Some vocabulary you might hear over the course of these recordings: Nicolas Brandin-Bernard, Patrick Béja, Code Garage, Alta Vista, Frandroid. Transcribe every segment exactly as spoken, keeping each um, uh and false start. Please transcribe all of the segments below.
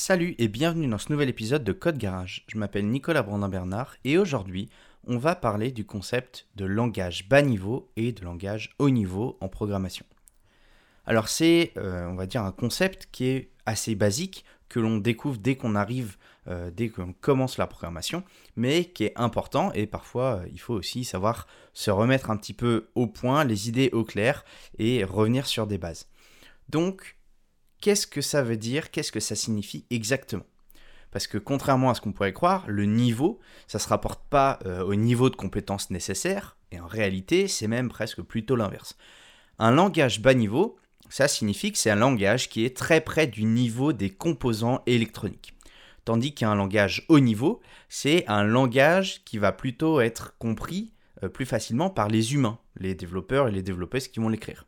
Salut et bienvenue dans ce nouvel épisode de Code Garage. Je m'appelle Nicolas Brandin-Bernard et aujourd'hui, on va parler du concept de langage bas niveau et de langage haut niveau en programmation. Alors c'est, euh, on va dire, un concept qui est assez basique, que l'on découvre dès qu'on arrive, euh, dès qu'on commence la programmation, mais qui est important et parfois, il faut aussi savoir se remettre un petit peu au point, les idées au clair et revenir sur des bases. Donc, qu'est-ce que ça veut dire? Qu'est-ce que ça signifie exactement? Parce que contrairement à ce qu'on pourrait croire, le niveau, ça ne se rapporte pas euh, au niveau de compétences nécessaires, et en réalité, c'est même presque plutôt l'inverse. Un langage bas niveau, ça signifie que c'est un langage qui est très près du niveau des composants électroniques. Tandis qu'un langage haut niveau, c'est un langage qui va plutôt être compris euh, plus facilement par les humains, les développeurs et les développeuses qui vont l'écrire.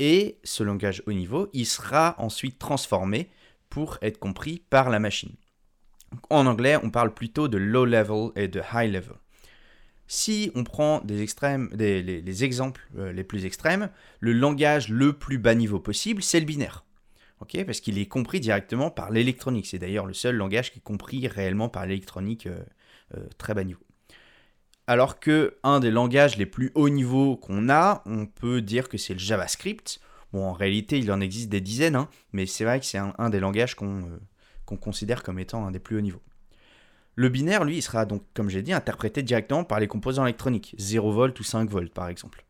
Et ce langage haut niveau, il sera ensuite transformé pour être compris par la machine. En anglais, on parle plutôt de low level et de high level. Si on prend des extrêmes, des, les, les exemples euh, les plus extrêmes, le langage le plus bas niveau possible, c'est le binaire. Okay, parce qu'il est compris directement par l'électronique. C'est d'ailleurs le seul langage qui est compris réellement par l'électronique euh, euh, très bas niveau. Alors que un des langages les plus haut niveau qu'on a, on peut dire que c'est le JavaScript. Bon, en réalité, il en existe des dizaines, hein, mais c'est vrai que c'est un, un des langages qu'on, euh, qu'on considère comme étant un des plus hauts niveaux. Le binaire, lui, il sera donc, comme j'ai dit, interprété directement par les composants électroniques, zéro volt ou cinq volts par exemple.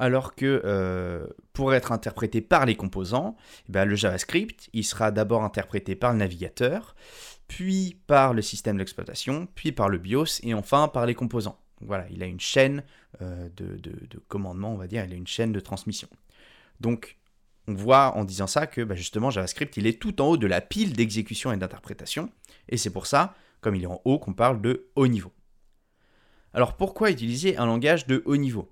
Alors que euh, pour être interprété par les composants, ben, le JavaScript, il sera d'abord interprété par le navigateur, puis par le système d'exploitation, puis par le BIOS, et enfin par les composants. Donc voilà, il a une chaîne euh, de, de, de commandement, on va dire, il a une chaîne de transmission. Donc, on voit en disant ça que bah justement JavaScript, il est tout en haut de la pile d'exécution et d'interprétation, et c'est pour ça, comme il est en haut, qu'on parle de haut niveau. Alors pourquoi utiliser un langage de haut niveau ?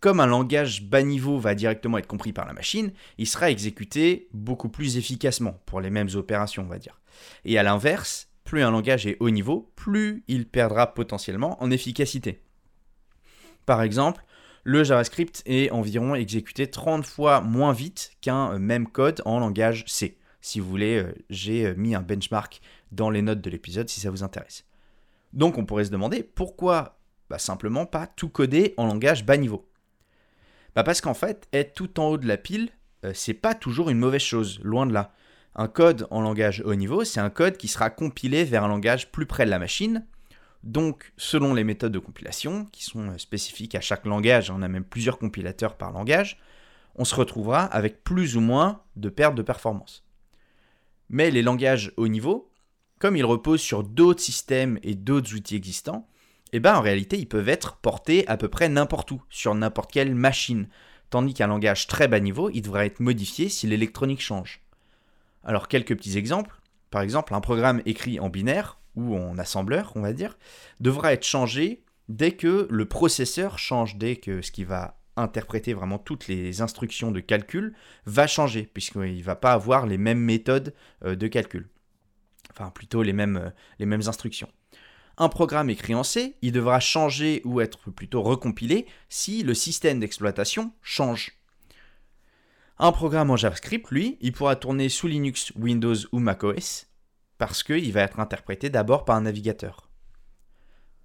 Comme un langage bas niveau va directement être compris par la machine, il sera exécuté beaucoup plus efficacement pour les mêmes opérations, on va dire. Et à l'inverse, plus un langage est haut niveau, plus il perdra potentiellement en efficacité. Par exemple, le JavaScript est environ exécuté trente fois moins vite qu'un même code en langage C. Si vous voulez, j'ai mis un benchmark dans les notes de l'épisode si ça vous intéresse. Donc on pourrait se demander pourquoi bah, simplement pas tout coder en langage bas niveau. Bah parce qu'en fait, être tout en haut de la pile, euh, c'est pas toujours une mauvaise chose, loin de là. Un code en langage haut niveau, c'est un code qui sera compilé vers un langage plus près de la machine. Donc, selon les méthodes de compilation, qui sont spécifiques à chaque langage, on a même plusieurs compilateurs par langage, on se retrouvera avec plus ou moins de pertes de performance. Mais les langages haut niveau, comme ils reposent sur d'autres systèmes et d'autres outils existants, eh ben, en réalité, ils peuvent être portés à peu près n'importe où, sur n'importe quelle machine, tandis qu'un langage très bas niveau, il devra être modifié si l'électronique change. Alors, quelques petits exemples. Par exemple, un programme écrit en binaire, ou en assembleur, on va dire, devra être changé dès que le processeur change, dès que ce qui va interpréter vraiment toutes les instructions de calcul va changer, puisqu'il ne va pas avoir les mêmes méthodes de calcul. Enfin, plutôt les mêmes, les mêmes instructions. Un programme écrit en C, il devra changer ou être plutôt recompilé si le système d'exploitation change. Un programme en JavaScript, lui, il pourra tourner sous Linux, Windows ou macOS parce qu'il va être interprété d'abord par un navigateur.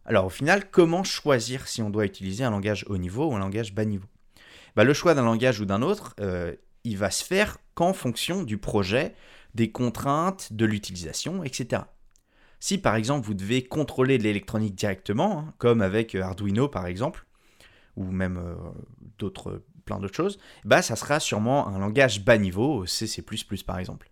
Alors au final, comment choisir si on doit utiliser un langage haut niveau ou un langage bas niveau ? Bah, le choix d'un langage ou d'un autre, euh, il va se faire qu'en fonction du projet, des contraintes, de l'utilisation, et cetera. Si par exemple vous devez contrôler de l'électronique directement, hein, comme avec Arduino par exemple, ou même euh, d'autres, plein d'autres choses, bah, ça sera sûrement un langage bas niveau, C, C plus plus par exemple.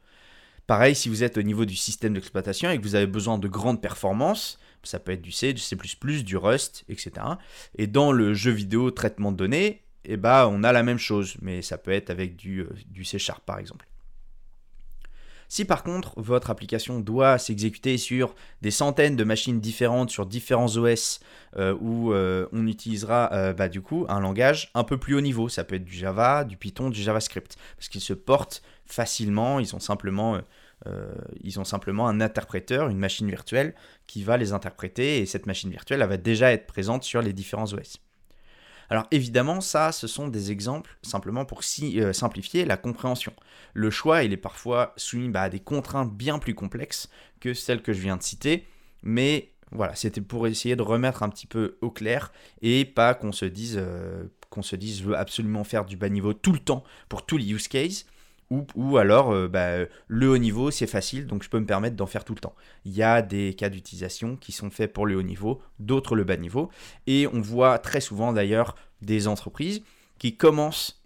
Pareil, si vous êtes au niveau du système d'exploitation et que vous avez besoin de grandes performances, ça peut être du C, du C plus plus, du Rust, et cetera. Et dans le jeu vidéo traitement de données, eh bah, on a la même chose, mais ça peut être avec du, du C sharp par exemple. Si par contre, votre application doit s'exécuter sur des centaines de machines différentes, sur différents O S, euh, où euh, on utilisera euh, bah, du coup un langage un peu plus haut niveau. Ça peut être du Java, du Python, du JavaScript, parce qu'ils se portent facilement, ils ont simplement, euh, euh, ils ont simplement un interpréteur, une machine virtuelle qui va les interpréter, et cette machine virtuelle elle va déjà être présente sur les différents O S. Alors évidemment, ça, ce sont des exemples simplement pour si, euh, simplifier la compréhension. Le choix, il est parfois soumis bah, à des contraintes bien plus complexes que celles que je viens de citer, mais voilà, c'était pour essayer de remettre un petit peu au clair et pas qu'on se dise, euh, qu'on se dise je veux absolument faire du bas niveau tout le temps pour tous les use cases. Ou, ou alors, euh, bah, le haut niveau, c'est facile, donc je peux me permettre d'en faire tout le temps. Il y a des cas d'utilisation qui sont faits pour le haut niveau, d'autres le bas niveau. Et on voit très souvent d'ailleurs des entreprises qui commencent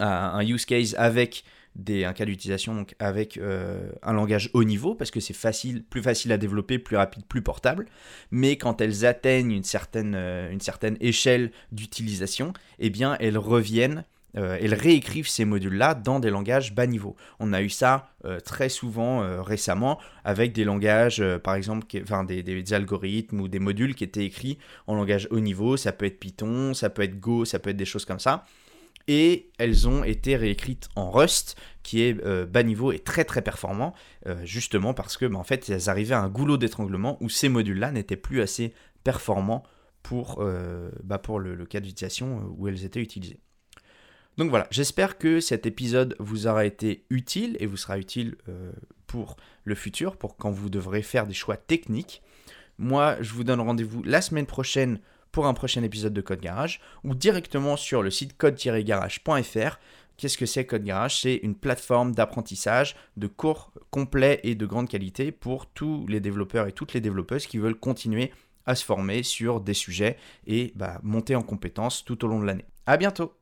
un use case avec des, un cas d'utilisation donc avec euh, un langage haut niveau, parce que c'est facile, plus facile à développer, plus rapide, plus portable. Mais quand elles atteignent une certaine, euh, une certaine échelle d'utilisation, eh bien, elles reviennent Euh, elles réécrivent ces modules-là dans des langages bas niveau. On a eu ça euh, très souvent euh, récemment avec des langages, euh, par exemple, qui, enfin, des, des, des algorithmes ou des modules qui étaient écrits en langage haut niveau. Ça peut être Python, ça peut être Go, ça peut être des choses comme ça. Et elles ont été réécrites en Rust, qui est euh, bas niveau et très très performant, euh, justement parce que, bah, en fait, elles arrivaient à un goulot d'étranglement où ces modules-là n'étaient plus assez performants pour, euh, bah, pour le, le cas d'utilisation où elles étaient utilisées. Donc voilà, j'espère que cet épisode vous aura été utile et vous sera utile euh, pour le futur, pour quand vous devrez faire des choix techniques. Moi, je vous donne rendez-vous la semaine prochaine pour un prochain épisode de Code Garage ou directement sur le site code tiret garage point f r. Qu'est-ce que c'est Code Garage? C'est une plateforme d'apprentissage, de cours complets et de grande qualité pour tous les développeurs et toutes les développeuses qui veulent continuer à se former sur des sujets et bah, monter en compétences tout au long de l'année. À bientôt!